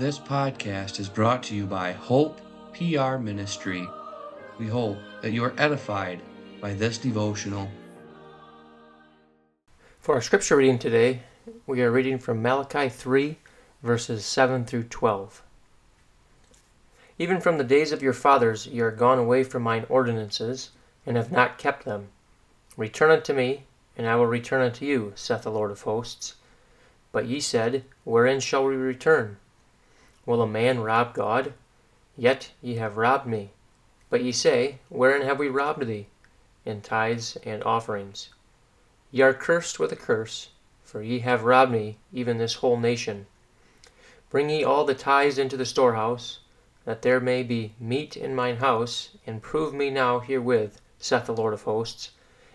This podcast is brought to you by Hope PR Ministry. We hope that you are edified by this devotional. For our scripture reading today, we are reading from Malachi 3, verses 7 through 12. Even from the days of your fathers ye are gone away from mine ordinances, and have not kept them. Return unto me, and I will return unto you, saith the Lord of hosts. But ye said, Wherein shall we return? Will a man rob God? Yet ye have robbed me. But ye say, Wherein have we robbed thee? In tithes and offerings. Ye are cursed with a curse, for ye have robbed me, even this whole nation. Bring ye all the tithes into the storehouse, that there may be meat in mine house, and prove me now herewith, saith the Lord of hosts,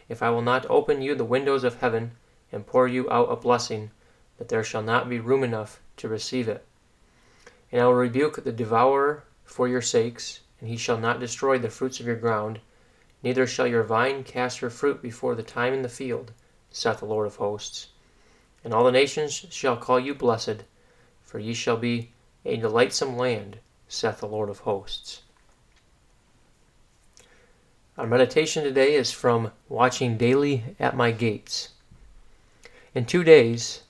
if I will not open you the windows of heaven, and pour you out a blessing, that there shall not be room enough to receive it. And I will rebuke the devourer for your sakes, and he shall not destroy the fruits of your ground, neither shall your vine cast her fruit before the time in the field, saith the Lord of hosts. And all the nations shall call you blessed, for ye shall be a delightsome land, saith the Lord of hosts. Our meditation today is from Watching Daily at My Gates. In 2 days,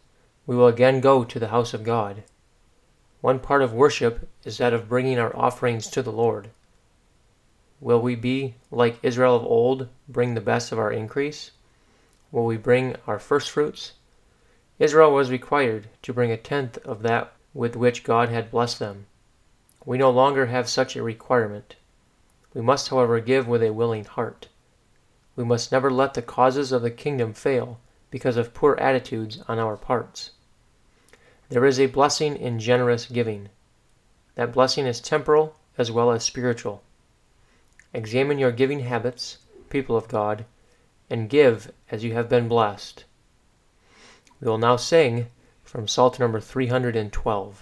we will again go to the house of God. One part of worship is that of bringing our offerings to the Lord. Will we be, like Israel of old, bring the best of our increase? Will we bring our first fruits? Israel was required to bring 1/10 of that with which God had blessed them. We no longer have such a requirement. We must, however, give with a willing heart. We must never let the causes of the kingdom fail because of poor attitudes on our parts. There is a blessing in generous giving. That blessing is temporal as well as spiritual. Examine your giving habits, people of God, and give as you have been blessed. We will now sing from Psalter number 312.